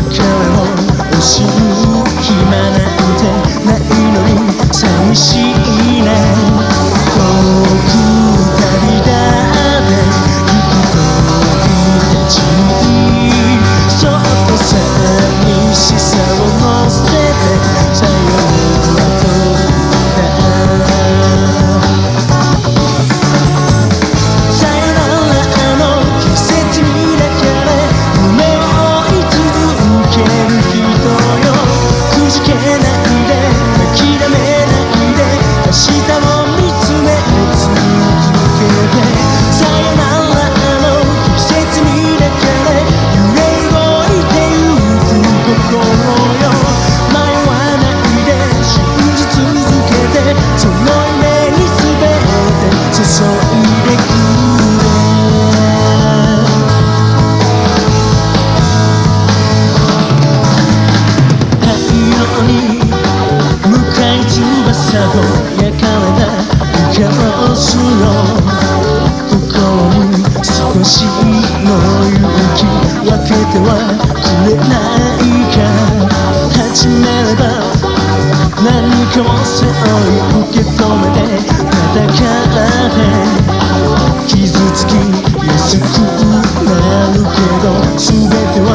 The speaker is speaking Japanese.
けを失う暇なんてないのに寂しいね。遠く旅立って行く時たちにそっと寂しさを乗せてさよなら傷つきやすくなるけど全ては